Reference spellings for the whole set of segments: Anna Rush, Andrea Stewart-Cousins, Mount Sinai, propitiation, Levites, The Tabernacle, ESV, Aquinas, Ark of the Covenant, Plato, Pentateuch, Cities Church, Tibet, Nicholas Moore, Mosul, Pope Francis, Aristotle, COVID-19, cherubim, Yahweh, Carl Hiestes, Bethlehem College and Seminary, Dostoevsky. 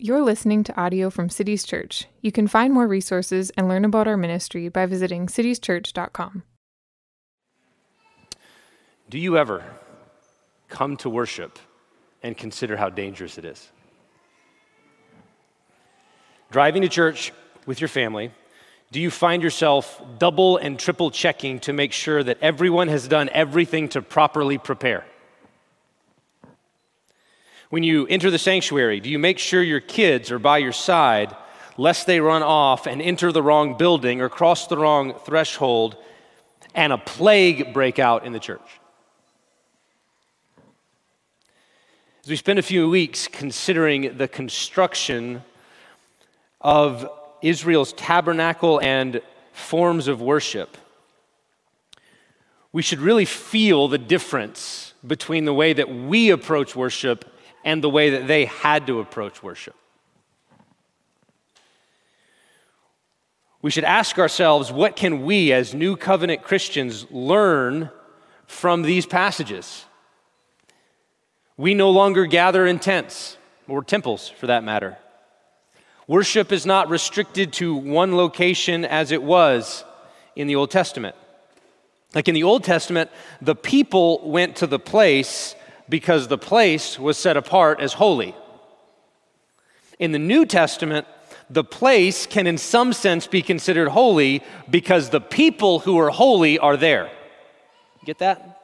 You're listening to audio from Cities Church. You can find more resources and learn about our ministry by visiting citieschurch.com. Do you ever come to worship and consider how dangerous it is? Driving to church with your family, do you find yourself double and triple checking to make sure that everyone has done everything to properly prepare? When you enter the sanctuary, do you make sure your kids are by your side, lest they run off and enter the wrong building or cross the wrong threshold and a plague break out in the church? As we spend a few weeks considering the construction of Israel's tabernacle and forms of worship, we should really feel the difference between the way that we approach worship and the way that they had to approach worship. We should ask ourselves, what can we as New Covenant Christians learn from these passages? We no longer gather in tents, or temples for that matter. Worship is not restricted to one location as it was in the Old Testament. Like in the Old Testament, the people went to the place because the place was set apart as holy. In the New Testament, the place can in some sense be considered holy because the people who are holy are there. Get that?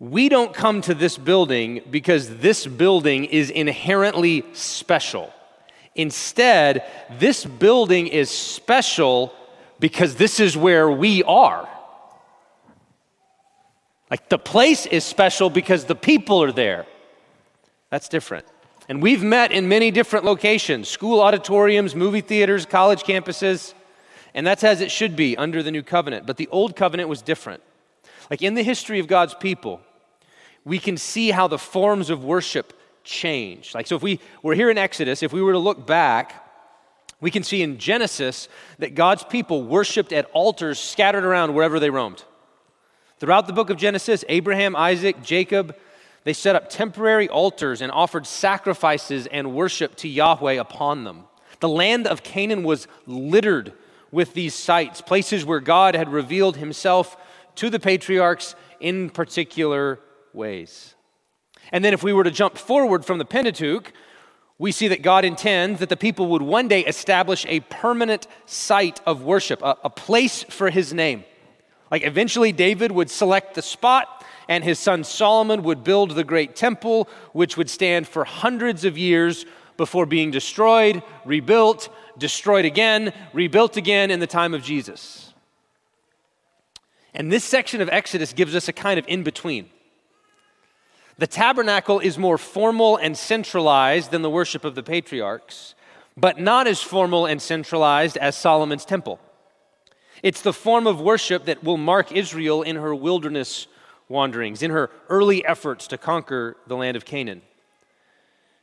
We don't come to this building because this building is inherently special. Instead, this building is special because this is where we are. Like, the place is special because the people are there. That's different. And we've met in many different locations: school auditoriums, movie theaters, college campuses, and that's as it should be under the New Covenant. But the Old Covenant was different. Like, in the history of God's people, we can see how the forms of worship changed. Like, so if we were here in Exodus, if we were to look back, we can see in Genesis that God's people worshiped at altars scattered around wherever they roamed. Throughout the book of Genesis, Abraham, Isaac, Jacob, they set up temporary altars and offered sacrifices and worship to Yahweh upon them. The land of Canaan was littered with these sites, places where God had revealed himself to the patriarchs in particular ways. And then if we were to jump forward from the Pentateuch, we see that God intends that the people would one day establish a permanent site of worship, a place for his name. Like, eventually David would select the spot, and his son Solomon would build the great temple, which would stand for hundreds of years before being destroyed, rebuilt, destroyed again, rebuilt again in the time of Jesus. And this section of Exodus gives us a kind of in-between. The tabernacle is more formal and centralized than the worship of the patriarchs, but not as formal and centralized as Solomon's temple. It's the form of worship that will mark Israel in her wilderness wanderings, in her early efforts to conquer the land of Canaan.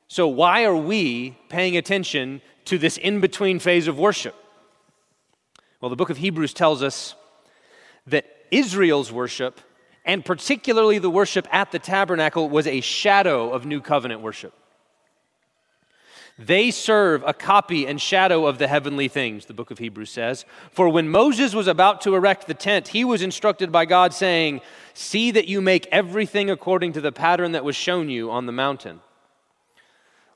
So why are we paying attention to this in-between phase of worship? Well, the book of Hebrews tells us that Israel's worship, and particularly the worship at the tabernacle, was a shadow of New Covenant worship. They serve a copy and shadow of the heavenly things, the book of Hebrews says. For when Moses was about to erect the tent, he was instructed by God, saying, "See that you make everything according to the pattern that was shown you on the mountain."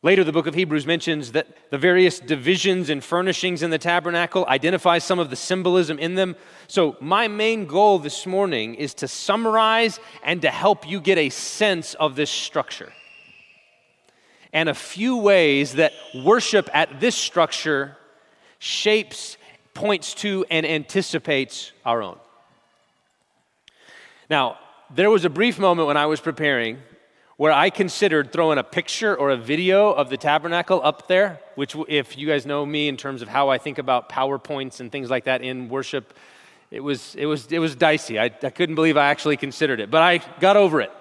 Later, the book of Hebrews mentions that the various divisions and furnishings in the tabernacle identify some of the symbolism in them. So my main goal this morning is to summarize and to help you get a sense of this structure and a few ways that worship at this structure shapes, points to, and anticipates our own. Now, there was a brief moment when I was preparing where I considered throwing a picture or a video of the tabernacle up there, which, if you guys know me in terms of how I think about PowerPoints and things like that in worship, it was dicey. I couldn't believe I actually considered it, but I got over it.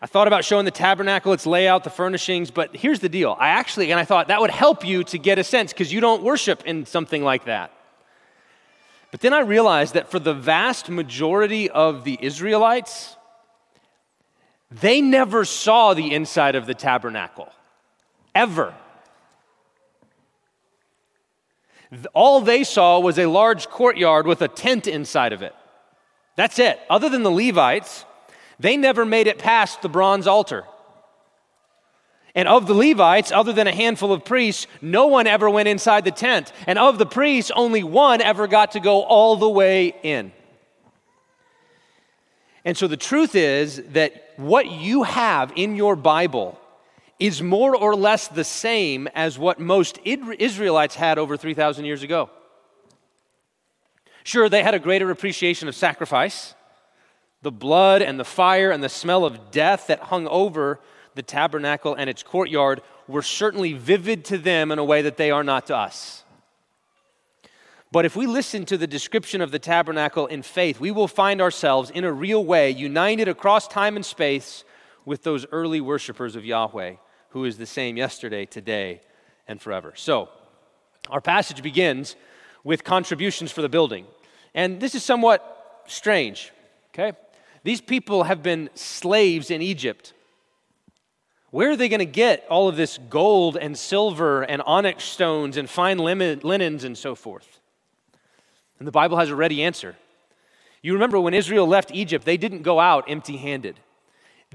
I thought about showing the tabernacle, its layout, the furnishings, but here's the deal. I thought that would help you to get a sense, because you don't worship in something like that. But then I realized that for the vast majority of the Israelites, they never saw the inside of the tabernacle, ever. All they saw was a large courtyard with a tent inside of it. That's it. Other than the Levites, they never made it past the bronze altar. And of the Levites, other than a handful of priests, no one ever went inside the tent. And of the priests, only one ever got to go all the way in. And so the truth is that what you have in your Bible is more or less the same as what most Israelites had over 3,000 years ago. Sure, they had a greater appreciation of sacrifice, the blood and the fire and the smell of death that hung over the tabernacle and its courtyard were certainly vivid to them in a way that they are not to us. But if we listen to the description of the tabernacle in faith, we will find ourselves in a real way united across time and space with those early worshipers of Yahweh, who is the same yesterday, today, and forever. So, our passage begins with contributions for the building. And this is somewhat strange, okay? These people have been slaves in Egypt. Where are they going to get all of this gold and silver and onyx stones and fine linens and so forth? And the Bible has a ready answer. You remember when Israel left Egypt, they didn't go out empty-handed.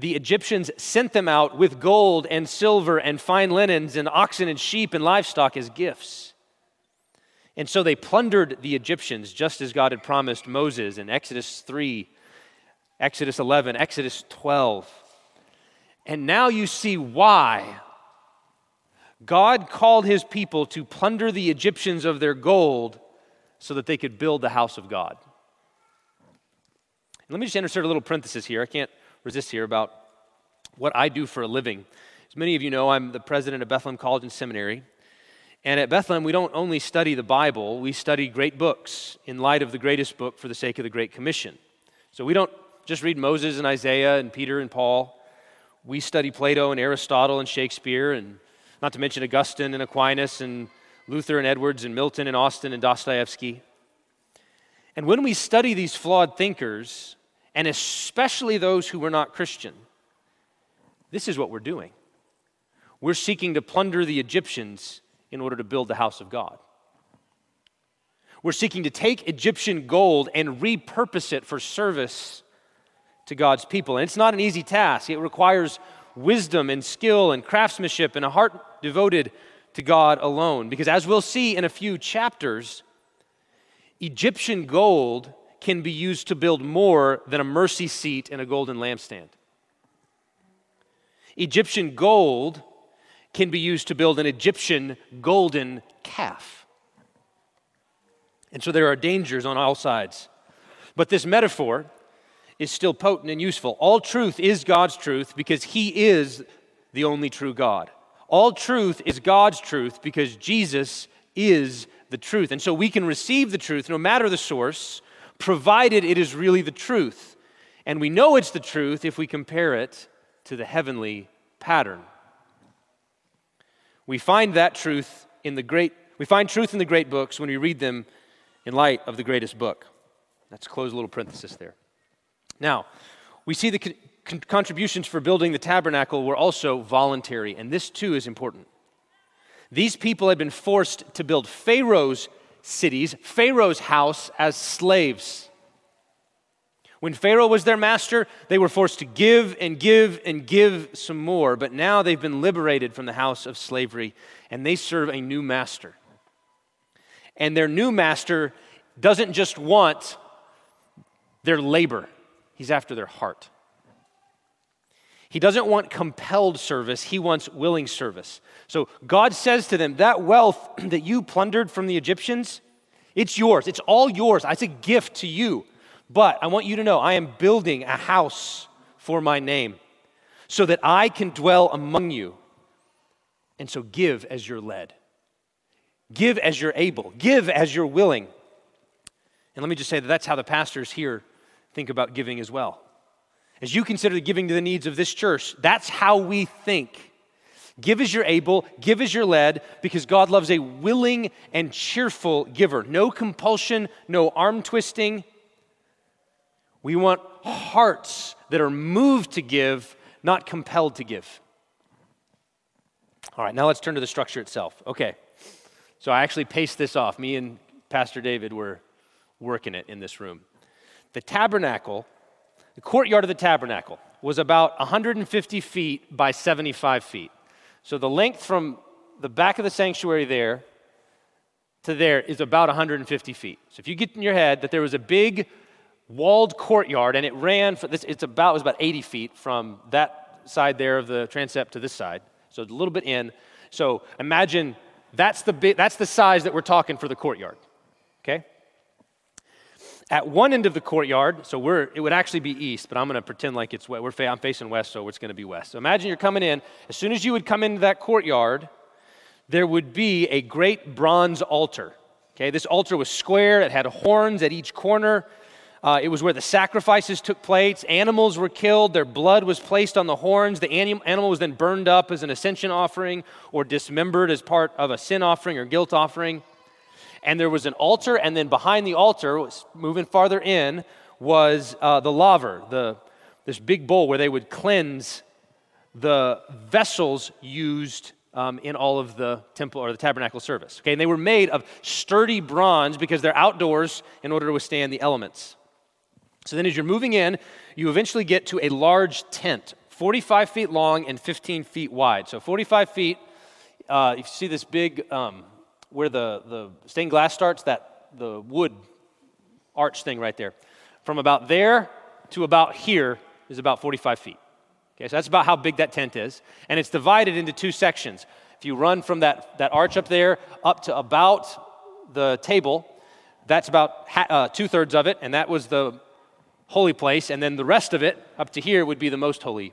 The Egyptians sent them out with gold and silver and fine linens and oxen and sheep and livestock as gifts. And so they plundered the Egyptians just as God had promised Moses in Exodus 3, Exodus 11, Exodus 12. And now you see why God called his people to plunder the Egyptians of their gold so that they could build the house of God. And let me just insert a little parenthesis here. I can't resist here about what I do for a living. As many of you know, I'm the president of Bethlehem College and Seminary. And at Bethlehem, we don't only study the Bible, we study great books in light of the greatest book for the sake of the Great Commission. So we don't just read Moses and Isaiah and Peter and Paul. We study Plato and Aristotle and Shakespeare, and not to mention Augustine and Aquinas and Luther and Edwards and Milton and Austin and Dostoevsky. And when we study these flawed thinkers, and especially those who were not Christian, this is what we're doing. We're seeking to plunder the Egyptians in order to build the house of God. We're seeking to take Egyptian gold and repurpose it for service to God's people. And it's not an easy task. It requires wisdom and skill and craftsmanship and a heart devoted to God alone. Because as we'll see in a few chapters, Egyptian gold can be used to build more than a mercy seat and a golden lampstand. Egyptian gold can be used to build an Egyptian golden calf. And so there are dangers on all sides. But this metaphor is still potent and useful. All truth is God's truth because He is the only true God. All truth is God's truth because Jesus is the truth. And so we can receive the truth no matter the source, provided it is really the truth. And we know it's the truth if we compare it to the heavenly pattern. We find truth in the great books when we read them in light of the greatest book. Let's close a little parenthesis there. Now, we see the contributions for building the tabernacle were also voluntary, and this too is important. These people had been forced to build Pharaoh's cities, Pharaoh's house, as slaves. When Pharaoh was their master, they were forced to give and give and give some more, but now they've been liberated from the house of slavery, and they serve a new master. And their new master doesn't just want their labor. He's after their heart. He doesn't want compelled service. He wants willing service. So God says to them, that wealth that you plundered from the Egyptians, it's yours. It's all yours. It's a gift to you. But I want you to know, I am building a house for my name so that I can dwell among you. And so give as you're led. Give as you're able. Give as you're willing. And let me just say that that's how the pastors here think about giving as well. As you consider giving to the needs of this church, that's how we think. Give as you're able, give as you're led, because God loves a willing and cheerful giver. No compulsion, no arm twisting. We want hearts that are moved to give, not compelled to give. All right, now let's turn to the structure itself. Okay, so I actually paced this off. Me and Pastor David were working it in this room. The tabernacle, the courtyard of the tabernacle, was about 150 feet by 75 feet. So the length from the back of the sanctuary there to there is about 150 feet. So if you get in your head that there was a big walled courtyard and it ran for this, it was about 80 feet from that side there of the transept to this side. So a little bit in. So imagine that's the size that we're talking for the courtyard. Okay? At one end of the courtyard, so it would actually be east, but I'm going to pretend like it's west. I'm facing west, so it's going to be west. So imagine you're coming in. As soon as you would come into that courtyard, there would be a great bronze altar. Okay, this altar was square. It had horns at each corner. It was where the sacrifices took place. Animals were killed. Their blood was placed on the horns. The animal was then burned up as an ascension offering or dismembered as part of a sin offering or guilt offering. And there was an altar, and then behind the altar, moving farther in, was the laver, this big bowl where they would cleanse the vessels used in all of the temple or the tabernacle service. Okay, and they were made of sturdy bronze because they're outdoors in order to withstand the elements. So then as you're moving in, you eventually get to a large tent, 45 feet long and 15 feet wide. So 45 feet, you see this big... where the stained glass starts, the wood arch thing right there. From about there to about here is about 45 feet. Okay, so that's about how big that tent is. And it's divided into two sections. If you run from that arch up there up to about the table, that's about two-thirds of it, and that was the holy place. And then the rest of it up to here would be the most holy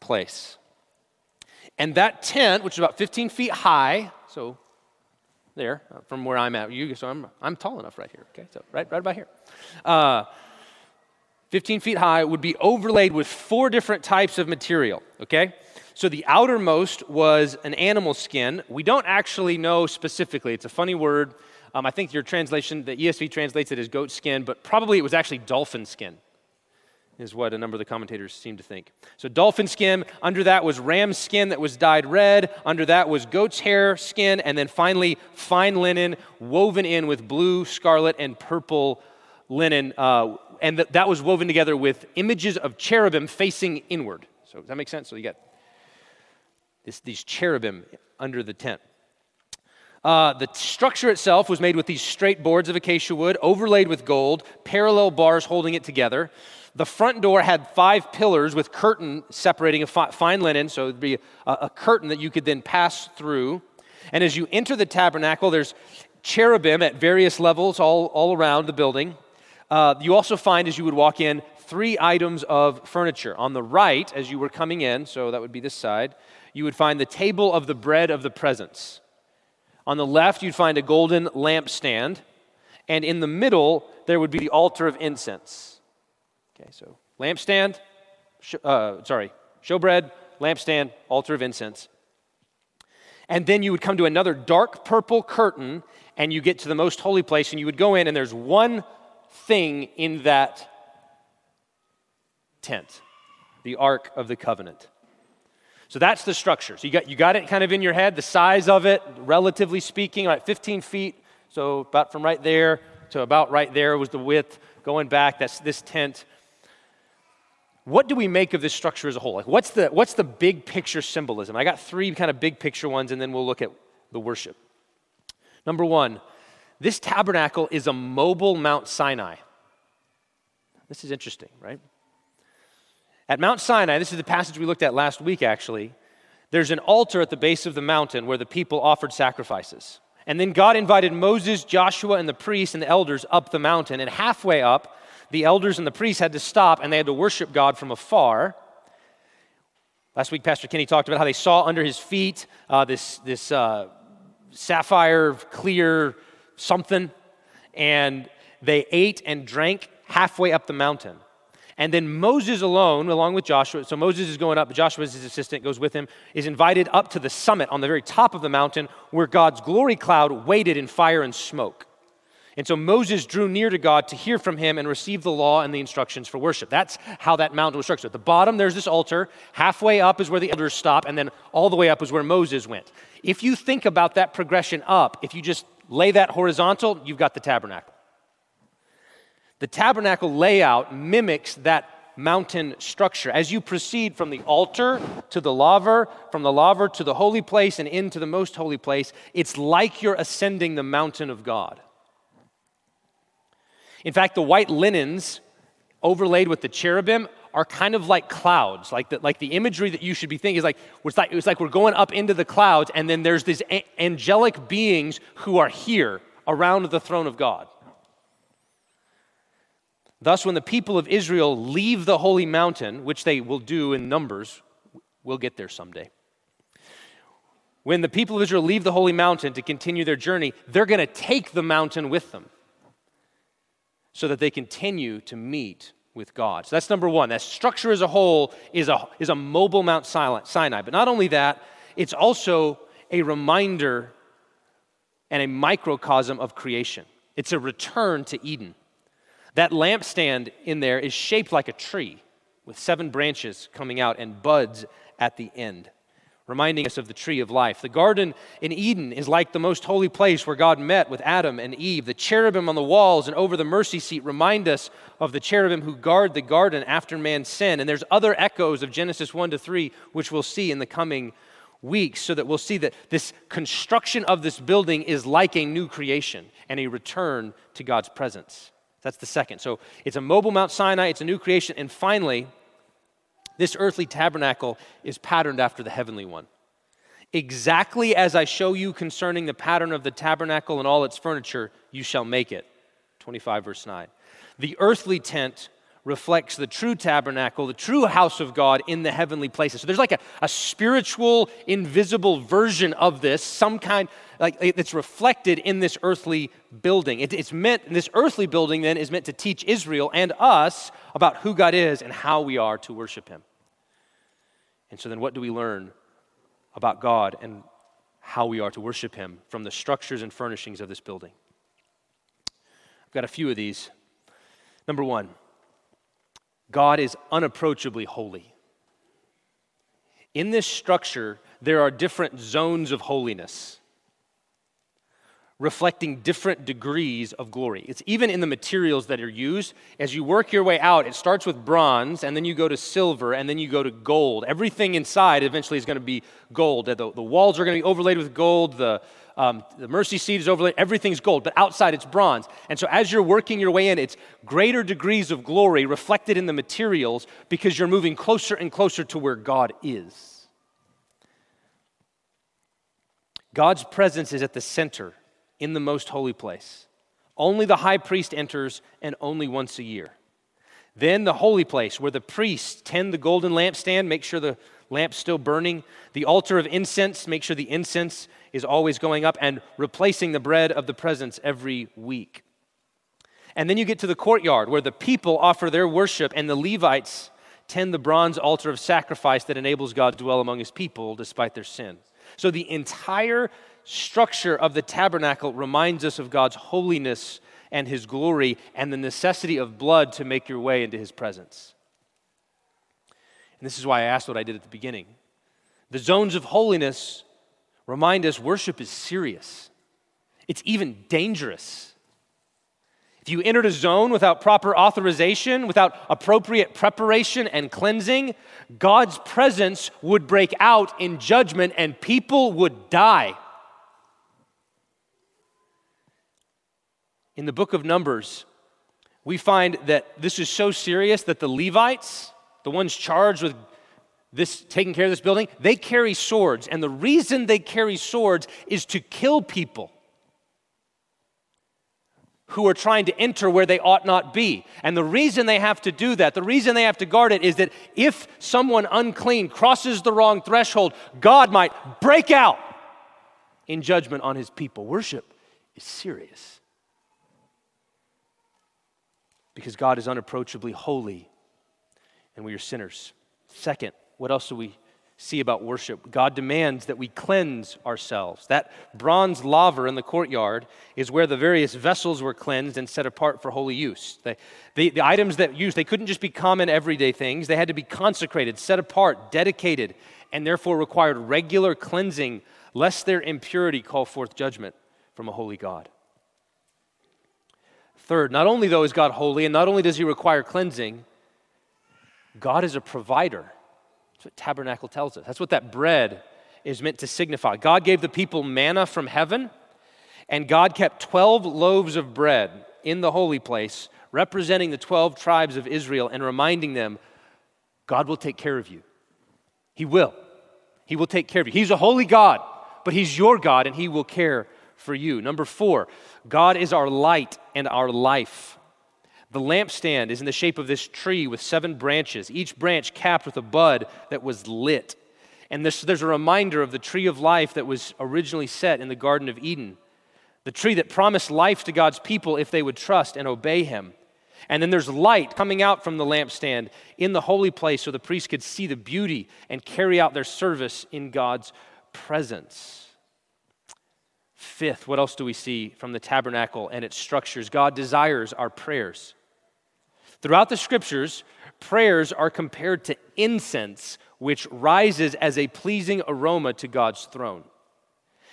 place. And that tent, which is about 15 feet high, so... there, from where I'm at, so I'm tall enough right here. Okay, so right about here, 15 feet high, would be overlaid with four different types of material. Okay, so the outermost was an animal skin. We don't actually know specifically. It's a funny word. I think your translation, the ESV translates it as goat skin, but probably it was actually dolphin skin, is what a number of the commentators seem to think. So dolphin skin, under that was ram skin that was dyed red, under that was goat's hair skin, and then finally fine linen woven in with blue, scarlet, and purple linen, and that was woven together with images of cherubim facing inward. So does that make sense? So you got these cherubim under the tent. The structure itself was made with these straight boards of acacia wood, overlaid with gold, parallel bars holding it together. The front door had five pillars with curtain separating a fine linen, so it would be a curtain that you could then pass through. And as you enter the tabernacle, there's cherubim at various levels all around the building. You also find, as you would walk in, three items of furniture. On the right, as you were coming in, so that would be this side, you would find the table of the bread of the presence. On the left, you'd find a golden lampstand. And in the middle, there would be the altar of incense. Okay, so lampstand, showbread, lampstand, altar of incense. And then you would come to another dark purple curtain, and you get to the most holy place, and you would go in, and there's one thing in that tent, the Ark of the Covenant. So that's the structure. So you got it kind of in your head, the size of it, relatively speaking, like 15 feet, so about from right there to about right there was the width. Going back, that's this tent. What do we make of this structure as a whole? Like, what's the big picture symbolism? I got three kind of big picture ones, and then we'll look at the worship. Number one, this tabernacle is a mobile Mount Sinai. This is interesting, right? At Mount Sinai, this is the passage we looked at last week, actually. There's an altar at the base of the mountain where the people offered sacrifices. And then God invited Moses, Joshua, and the priests and the elders up the mountain. And halfway up, the elders and the priests had to stop, and they had to worship God from afar. Last week, Pastor Kenny talked about how they saw under his feet this sapphire, clear something, and they ate and drank halfway up the mountain. And then Moses alone, along with Joshua, so Moses is going up, but Joshua is his assistant, goes with him, is invited up to the summit on the very top of the mountain where God's glory cloud waited in fire and smoke. And so Moses drew near to God to hear from him and receive the law and the instructions for worship. That's how that mountain was structured. At the bottom, there's this altar. Halfway up is where the elders stop, and then all the way up is where Moses went. If you think about that progression up, if you just lay that horizontal, you've got the tabernacle. The tabernacle layout mimics that mountain structure. As you proceed from the altar to the laver, from the laver to the holy place and into the most holy place, it's like you're ascending the mountain of God. In fact, the white linens overlaid with the cherubim are kind of like clouds, like the imagery that you should be thinking is like, it's like we're going up into the clouds, and then there's these angelic beings who are here around the throne of God. Thus, when the people of Israel leave the holy mountain, which they will do in numbers, we'll get there someday. When the people of Israel leave the holy mountain to continue their journey, they're going to take the mountain with them, so that they continue to meet with God. So that's number one. That structure as a whole is a mobile Mount Sinai. But not only that, it's also a reminder and a microcosm of creation. It's a return to Eden. That lampstand in there is shaped like a tree with 7 branches coming out and buds at the end, reminding us of the tree of life. The garden in Eden is like the most holy place where God met with Adam and Eve. The cherubim on the walls and over the mercy seat remind us of the cherubim who guard the garden after man's sin. And there's other echoes of Genesis 1-3, which we'll see in the coming weeks, so that we'll see that this construction of this building is like a new creation and a return to God's presence. That's the second. So it's a mobile Mount Sinai, it's a new creation, and finally, this earthly tabernacle is patterned after the heavenly one. Exactly as I show you concerning the pattern of the tabernacle and all its furniture, you shall make it. 25 verse 9. The earthly tent reflects the true tabernacle, the true house of God in the heavenly places. So there's like a spiritual, invisible version of this, some kind, like that's reflected in this earthly building. It's meant, this earthly building then is meant to teach Israel and us about who God is and how we are to worship Him. And so then what do we learn about God and how we are to worship Him from the structures and furnishings of this building? I've got a few of these. Number one, God is unapproachably holy. In this structure, there are different zones of holiness, reflecting different degrees of glory. It's even in the materials that are used. As you work your way out, it starts with bronze, and then you go to silver, and then you go to gold. Everything inside eventually is going to be gold. The walls are going to be overlaid with gold. The mercy seat is overlaid. Everything's gold, but outside it's bronze. And so as you're working your way in, it's greater degrees of glory reflected in the materials because you're moving closer and closer to where God is. God's presence is at the center in the most holy place. Only the high priest enters, and only once a year. Then the holy place where the priests tend the golden lampstand, make sure the lamp's still burning. The altar of incense, make sure the incense is always going up and replacing the bread of the presence every week. And then you get to the courtyard where the people offer their worship and the Levites tend the bronze altar of sacrifice that enables God to dwell among His people despite their sin. So the entire structure of the tabernacle reminds us of God's holiness and His glory and the necessity of blood to make your way into His presence. And this is why I asked what I did at the beginning. The zones of holiness remind us worship is serious. It's even dangerous. If you entered a zone without proper authorization, without appropriate preparation and cleansing, God's presence would break out in judgment and people would die. In the book of Numbers, we find that this is so serious that the Levites, the ones charged with this, taking care of this building, they carry swords. And the reason they carry swords is to kill people who are trying to enter where they ought not be. And the reason they have to do that, the reason they have to guard it, is that if someone unclean crosses the wrong threshold, God might break out in judgment on His people. Worship is serious because God is unapproachably holy and we are sinners. Second, what else do we see about worship? God demands that we cleanse ourselves. That bronze laver in the courtyard is where the various vessels were cleansed and set apart for holy use. The items that used, they couldn't just be common everyday things. They had to be consecrated, set apart, dedicated, and therefore required regular cleansing, lest their impurity call forth judgment from a holy God. Third, not only though is God holy, and not only does he require cleansing, God is a provider. That's what tabernacle tells us. That's what that bread is meant to signify. God gave the people manna from heaven, and God kept 12 loaves of bread in the holy place, representing the 12 tribes of Israel and reminding them, God will take care of you. He will. He will take care of you. He's a holy God, but he's your God, and he will care for you. Number four, God is our light and our life. The lampstand is in the shape of this tree with 7 branches, each branch capped with a bud that was lit. And there's a reminder of the tree of life that was originally set in the Garden of Eden, the tree that promised life to God's people if they would trust and obey him. And then there's light coming out from the lampstand in the holy place so the priests could see the beauty and carry out their service in God's presence. Fifth, what else do we see from the tabernacle and its structures? God desires our prayers. Throughout the scriptures, prayers are compared to incense, which rises as a pleasing aroma to God's throne.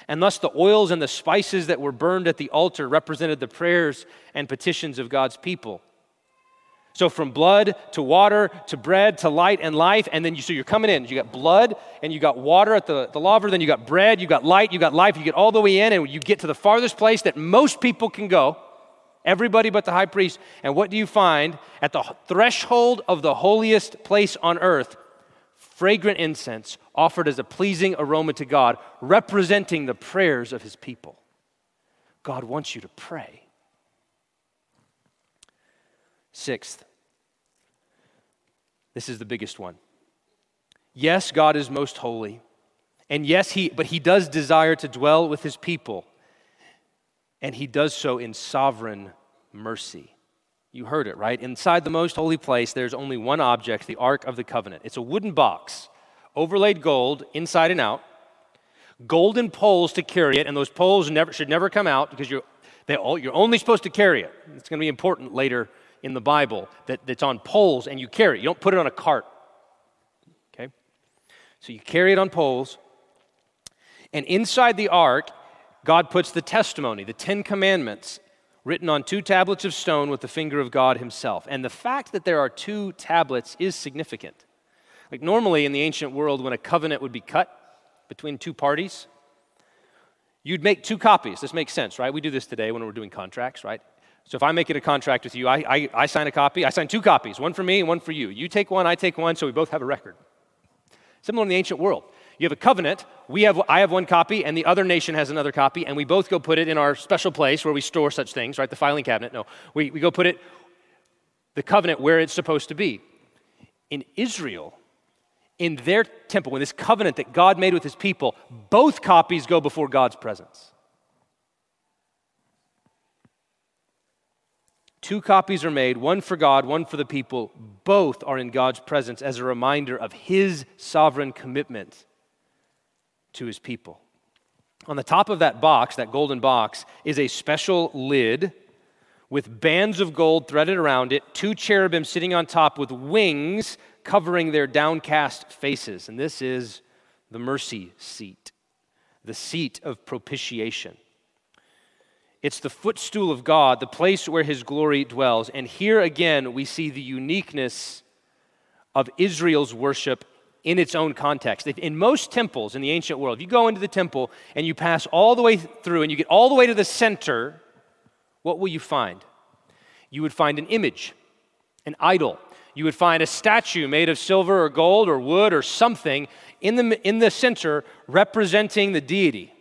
And thus the oils and the spices that were burned at the altar represented the prayers and petitions of God's people. So from blood to water to bread to light and life, and then so you're coming in. You got blood and you got water at the laver, then you got bread, you got light, you got life, you get all the way in, and you get to the farthest place that most people can go, everybody but the high priest. And what do you find at the threshold of the holiest place on earth? Fragrant incense offered as a pleasing aroma to God, representing the prayers of his people. God wants you to pray. Sixth, this is the biggest one. Yes, God is most holy, and yes, but he does desire to dwell with his people, and he does so in sovereign mercy. You heard it, right? Inside the most holy place, there's only one object, the Ark of the Covenant. It's a wooden box, overlaid gold, inside and out, golden poles to carry it, and those poles should never come out because you're only supposed to carry it. It's going to be important later in the Bible that's on poles, and you carry it. You don't put it on a cart, okay? So you carry it on poles, and inside the Ark, God puts the testimony, the 10 commandments, written on 2 tablets of stone with the finger of God himself. And the fact that there are 2 tablets is significant. Like normally in the ancient world, when a covenant would be cut between 2 parties, you'd make 2 copies. This makes sense, right? We do this today when we're doing contracts, right? So if I'm making a contract with you, I sign a copy. I sign 2 copies, one for me and one for you. You take one, I take one, so we both have a record. Similar in the ancient world. You have a covenant, I have one copy, and the other nation has another copy, and we both go put it in our special place where we store such things, right? The filing cabinet, no. We go put it, the covenant, where it's supposed to be. In Israel, in their temple, in this covenant that God made with his people, both copies go before God's presence. 2 copies are made, one for God, one for the people. Both are in God's presence as a reminder of his sovereign commitment to his people. On the top of that box, that golden box, is a special lid with bands of gold threaded around it, 2 cherubim sitting on top with wings covering their downcast faces. And this is the mercy seat, the seat of propitiation. It's the footstool of God, the place where his glory dwells. And here again, we see the uniqueness of Israel's worship in its own context. In most temples in the ancient world, if you go into the temple and you pass all the way through and you get all the way to the center, what will you find? You would find an image, an idol. You would find a statue made of silver or gold or wood or something in the center representing the deity.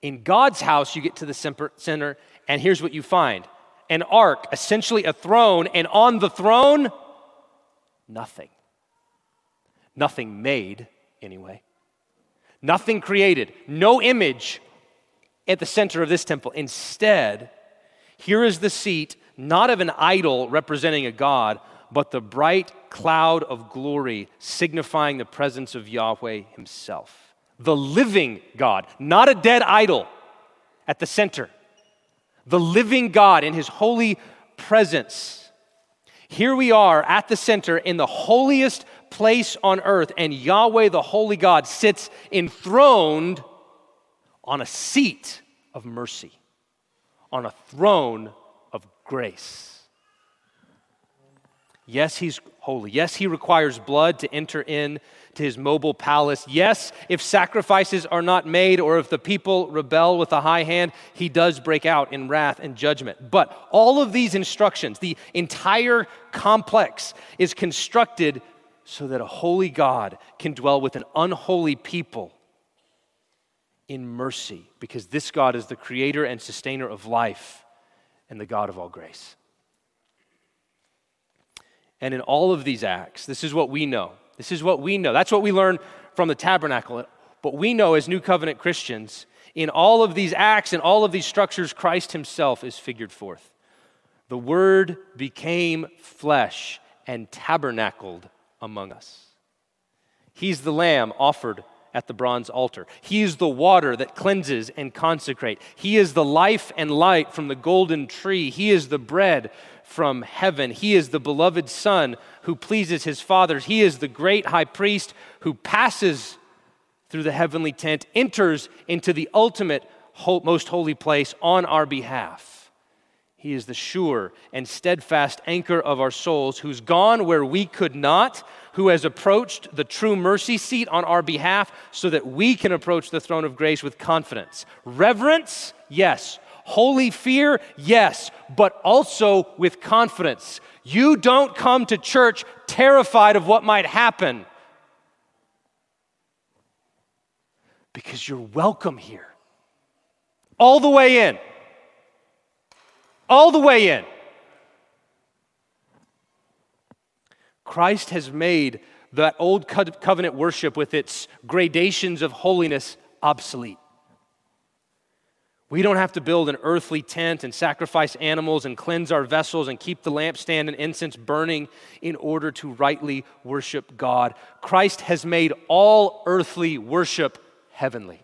In God's house, you get to the center, and here's what you find. An ark, essentially a throne, and on the throne, nothing. Nothing made, anyway. Nothing created. No image at the center of this temple. Instead, here is the seat, not of an idol representing a god, but the bright cloud of glory signifying the presence of Yahweh himself. The living God, not a dead idol at the center. The living God in his holy presence. Here we are at the center in the holiest place on earth, and Yahweh, the holy God, sits enthroned on a seat of mercy, on a throne of grace. Yes, he's holy. Yes, he requires blood to enter in to his mobile palace. Yes, if sacrifices are not made or if the people rebel with a high hand, he does break out in wrath and judgment. But all of these instructions, the entire complex is constructed so that a holy God can dwell with an unholy people in mercy, because this God is the creator and sustainer of life and the God of all grace. And in all of these acts, this is what we know. This is what we know. That's what we learn from the tabernacle. But we know as New Covenant Christians, in all of these acts and all of these structures, Christ himself is figured forth. The Word became flesh and tabernacled among us. He's the lamb offered at the bronze altar. He is the water that cleanses and consecrates. He is the life and light from the golden tree. He is the bread from heaven. He is the beloved Son who pleases his Father. He is the great high priest who passes through the heavenly tent, enters into the ultimate most holy place on our behalf. He is the sure and steadfast anchor of our souls, who's gone where we could not, who has approached the true mercy seat on our behalf so that we can approach the throne of grace with confidence. Reverence, yes. Holy fear, yes, but also with confidence. You don't come to church terrified of what might happen, because you're welcome here. All the way in. All the way in. Christ has made that old covenant worship with its gradations of holiness obsolete. We don't have to build an earthly tent and sacrifice animals and cleanse our vessels and keep the lampstand and incense burning in order to rightly worship God. Christ has made all earthly worship heavenly.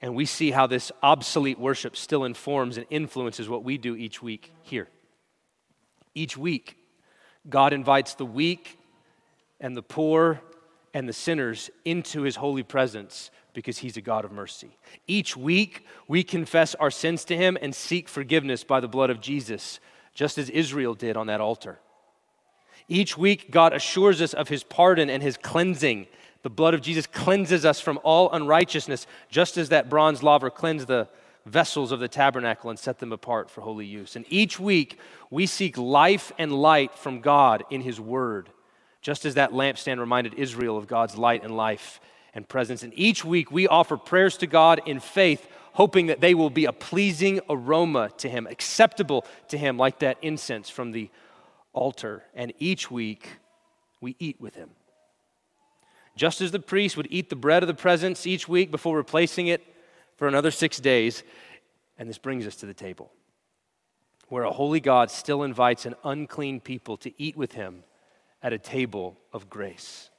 And we see how this obsolete worship still informs and influences what we do each week here. Each week, God invites the weak and the poor and the sinners into his holy presence, because he's a God of mercy. Each week, we confess our sins to him and seek forgiveness by the blood of Jesus, just as Israel did on that altar. Each week, God assures us of his pardon and his cleansing. The blood of Jesus cleanses us from all unrighteousness, just as that bronze laver cleansed the vessels of the tabernacle and set them apart for holy use. And each week, we seek life and light from God in his word, just as that lampstand reminded Israel of God's light and life and presence. And each week, we offer prayers to God in faith, hoping that they will be a pleasing aroma to him, acceptable to him, like that incense from the altar. And each week, we eat with him. Just as the priest would eat the bread of the presence each week before replacing it for another 6 days. And this brings us to the table, where a holy God still invites an unclean people to eat with him at a table of grace.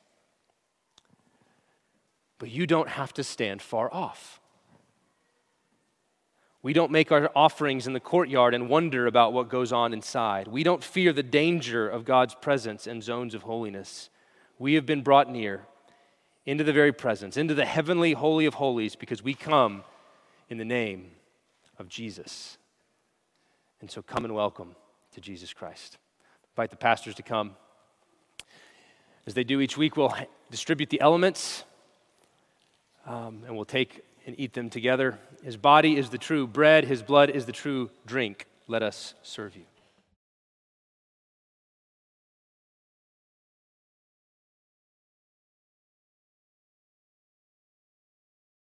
But you don't have to stand far off. We don't make our offerings in the courtyard and wonder about what goes on inside. We don't fear the danger of God's presence and zones of holiness. We have been brought near into the very presence, into the heavenly holy of holies, because we come in the name of Jesus. And so come and welcome to Jesus Christ. Invite the pastors to come. As they do each week, we'll distribute the elements, and we'll take and eat them together. His body is the true bread. His blood is the true drink. Let us serve you.